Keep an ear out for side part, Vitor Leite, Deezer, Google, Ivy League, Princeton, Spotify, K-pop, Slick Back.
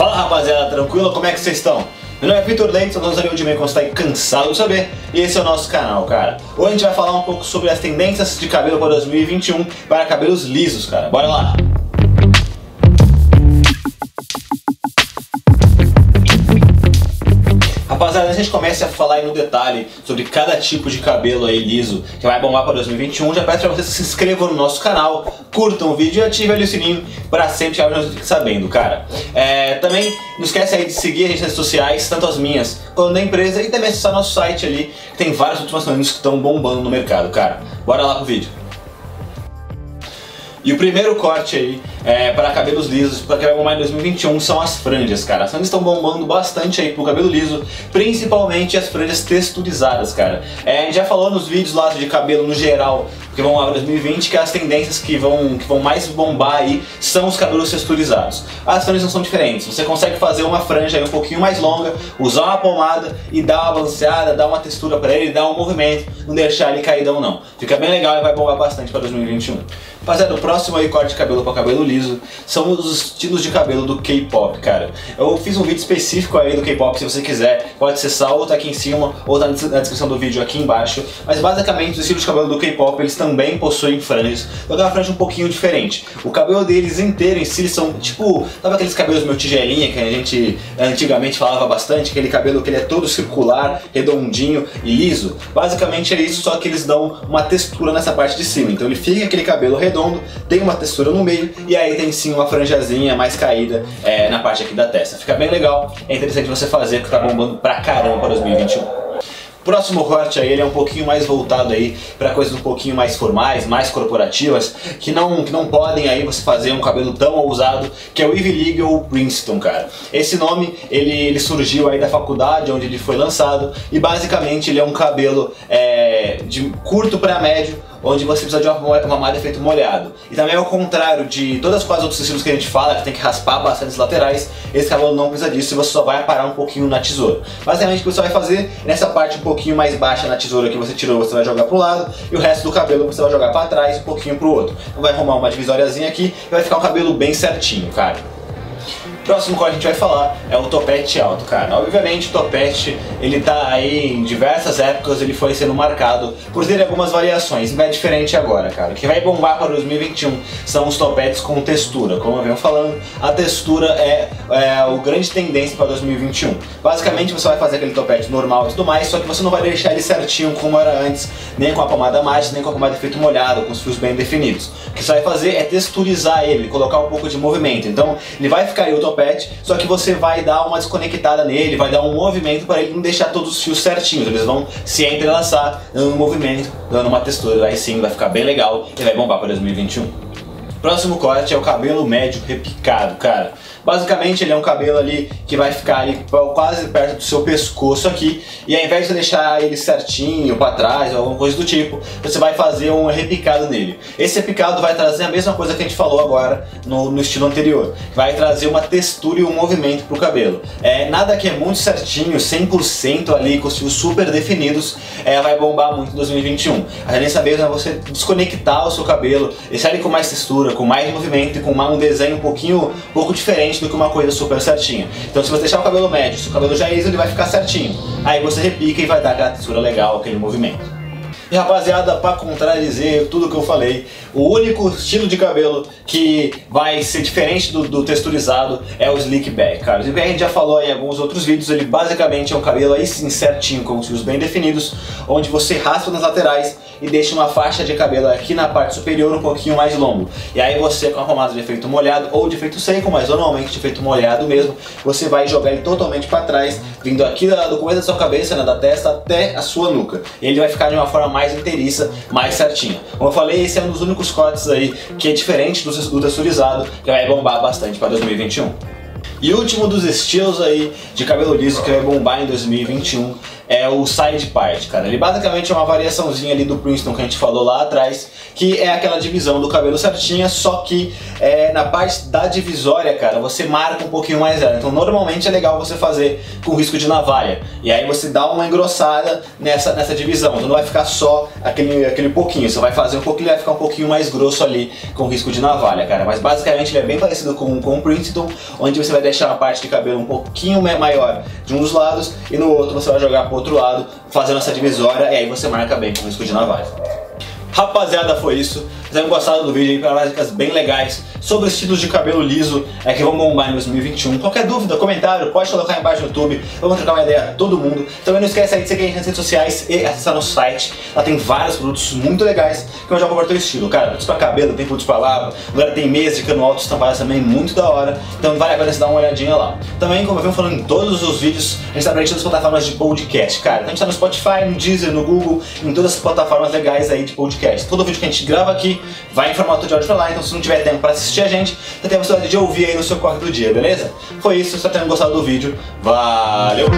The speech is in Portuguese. Fala rapaziada, tranquilo? Como é que vocês estão? Meu nome é Vitor Leite, sou dono de meio que você está cansado de saber, e esse é o nosso canal, cara. Hoje a gente vai falar um pouco sobre as tendências de cabelo para 2021 para cabelos lisos, cara. Bora lá! Rapaziada, a gente começa a falar aí no detalhe sobre cada tipo de cabelo aí liso que vai bombar para 2021, já peço pra vocês que se inscrevam no nosso canal, curtam o vídeo e ativem ali o sininho pra sempre ficar sabendo, cara. Também não esquece aí de seguir as redes sociais, tanto as minhas quanto da empresa, e também acessar nosso site ali, que tem várias informações que estão bombando no mercado, cara. Bora lá pro vídeo. E o primeiro corte aí para cabelos lisos, para que vai bombar em 2021, são as franjas, cara. As franjas estão bombando bastante aí pro cabelo liso, principalmente as franjas texturizadas, cara. A gente já falou nos vídeos lá de cabelo no geral, que vão lá em 2020, que as tendências que vão mais bombar aí são os cabelos texturizados. As franjas não são diferentes, você consegue fazer uma franja aí um pouquinho mais longa, usar uma pomada e dar uma balanceada, dar uma textura pra ele, dar um movimento, não deixar ele caído ou não. Fica bem legal e vai bombar bastante pra 2021. Rapaziada, o próximo aí corte de cabelo para cabelo liso são os estilos de cabelo do K-pop, cara. Eu fiz um vídeo específico aí do K-pop, se você quiser, pode acessar, ou tá aqui em cima, ou tá na descrição do vídeo aqui embaixo. Mas basicamente, os estilos de cabelo do K-pop, eles também possuem franjas, só que é uma franja um pouquinho diferente. O cabelo deles inteiro em si, eles são tipo, sabe aqueles cabelos meio tigelinha que a gente antigamente falava bastante, aquele cabelo que ele é todo circular, redondinho e liso? Basicamente é isso, só que eles dão uma textura nessa parte de cima, então ele fica aquele cabelo redondo, tem uma textura no meio e aí tem sim uma franjazinha mais caída na parte aqui da testa. Fica bem legal, é interessante você fazer, que tá bombando pra caramba para 2021. Próximo corte aí, ele é um pouquinho mais voltado aí para coisas um pouquinho mais formais, mais corporativas, que não podem aí você fazer um cabelo tão ousado, que é o Ivy League ou Princeton, cara. Esse nome, ele surgiu aí da faculdade onde ele foi lançado, e basicamente ele é um cabelo de curto para médio, onde você precisa de uma malha feito molhado. E também ao contrário de todas as quase outros estilos que a gente fala, que tem que raspar bastante os laterais, esse cabelo não precisa disso e você só vai aparar um pouquinho na tesoura. Basicamente o que você vai fazer, nessa parte um pouquinho mais baixa na tesoura que você tirou, você vai jogar pro lado, e o resto do cabelo você vai jogar para trás, um pouquinho pro outro. Então vai arrumar uma divisóriazinha aqui e vai ficar um cabelo bem certinho, cara. O próximo que a gente vai falar é o topete alto, cara. Obviamente o topete, ele tá aí em diversas épocas, ele foi sendo marcado por ter algumas variações, mas é diferente agora, cara. O que vai bombar para 2021 são os topetes com textura. Como eu venho falando, a textura é o grande tendência para 2021. Basicamente você vai fazer aquele topete normal e tudo mais, só que você não vai deixar ele certinho como era antes, nem com a pomada mágica, nem com a pomada efeito molhado, com os fios bem definidos. O que você vai fazer é texturizar ele, colocar um pouco de movimento. Então ele vai ficar aí o topete, só que você vai dar uma desconectada nele, vai dar um movimento para ele não deixar todos os fios certinhos, eles vão se entrelaçar, dando um movimento, dando uma textura, aí sim vai ficar bem legal e vai bombar para 2021. Próximo corte é o cabelo médio repicado, cara. Basicamente ele é um cabelo ali que vai ficar ali quase perto do seu pescoço aqui, e ao invés de deixar ele certinho para trás ou alguma coisa do tipo, você vai fazer um repicado nele. Esse repicado vai trazer a mesma coisa que a gente falou agora no estilo anterior, vai trazer uma textura e um movimento pro cabelo. Nada que é muito certinho, 100% ali com os fios super definidos, vai bombar muito em 2021. A tendência mesmo é você desconectar o seu cabelo, deixar ele com mais textura, com mais movimento e com um desenho um pouco diferente do que uma coisa super certinha. Então se você deixar o cabelo médio, se o cabelo já é liso, ele vai ficar certinho. Aí você repica e vai dar aquela textura legal, aquele movimento. E rapaziada, para contradizer tudo que eu falei, o único estilo de cabelo que vai ser diferente do texturizado é o Slick Back, cara. O Slick Back a gente já falou aí em alguns outros vídeos, ele basicamente é um cabelo aí sim certinho, com os fios bem definidos, onde você raspa nas laterais e deixa uma faixa de cabelo aqui na parte superior um pouquinho mais longo. E aí você, com a pomada de efeito molhado ou de efeito seco, mas normalmente de efeito molhado mesmo, você vai jogar ele totalmente para trás, vindo aqui do começo da sua cabeça, da testa até a sua nuca. Ele vai ficar de uma forma mais inteiriça, mais certinha. Como eu falei, esse é um dos únicos cortes aí que é diferente do texturizado, que vai bombar bastante para 2021. E o último dos estilos aí de cabelo liso que vai bombar em 2021 é o side part, cara. Ele basicamente é uma variaçãozinha ali do Princeton que a gente falou lá atrás, que é aquela divisão do cabelo certinha, só que na parte da divisória, cara, você marca um pouquinho mais ela. Então normalmente é legal você fazer com risco de navalha, e aí você dá uma engrossada nessa divisão. Então não vai ficar só aquele pouquinho, você vai fazer um pouquinho, vai ficar um pouquinho mais grosso ali com risco de navalha, cara. Mas basicamente ele é bem parecido com o Princeton, onde você vai deixar a parte de cabelo um pouquinho maior de um dos lados e no outro você vai jogar pro outro lado, fazendo essa divisória, e aí você marca bem com risco de navalha. Rapaziada, foi isso. Se vocês gostaram do vídeo, aí para dicas bem legais sobre estilos de cabelo liso que vão bombar em 2021. Qualquer dúvida, comentário, pode colocar aí embaixo no YouTube. Vamos trocar uma ideia todo mundo. Também não esquece aí de seguir a gente nas redes sociais e acessar nosso site. Lá tem vários produtos muito legais que eu já compartilho o estilo. Cara, produtos para cabelo, tem produtos para barba. Agora tem meias de cano alto estampadas também, muito da hora. Então vale a pena você dar uma olhadinha lá. Também, como eu venho falando em todos os vídeos, a gente está presente nas plataformas de podcast, cara. Então a gente está no Spotify, no Deezer, no Google, em todas as plataformas legais aí de podcast. Todo vídeo que a gente grava aqui vai em formato de áudio pra lá, então se não tiver tempo pra assistir a gente, você tem a possibilidade de ouvir aí no seu corre do dia, beleza? Foi isso, espero que tenham gostado do vídeo, valeu!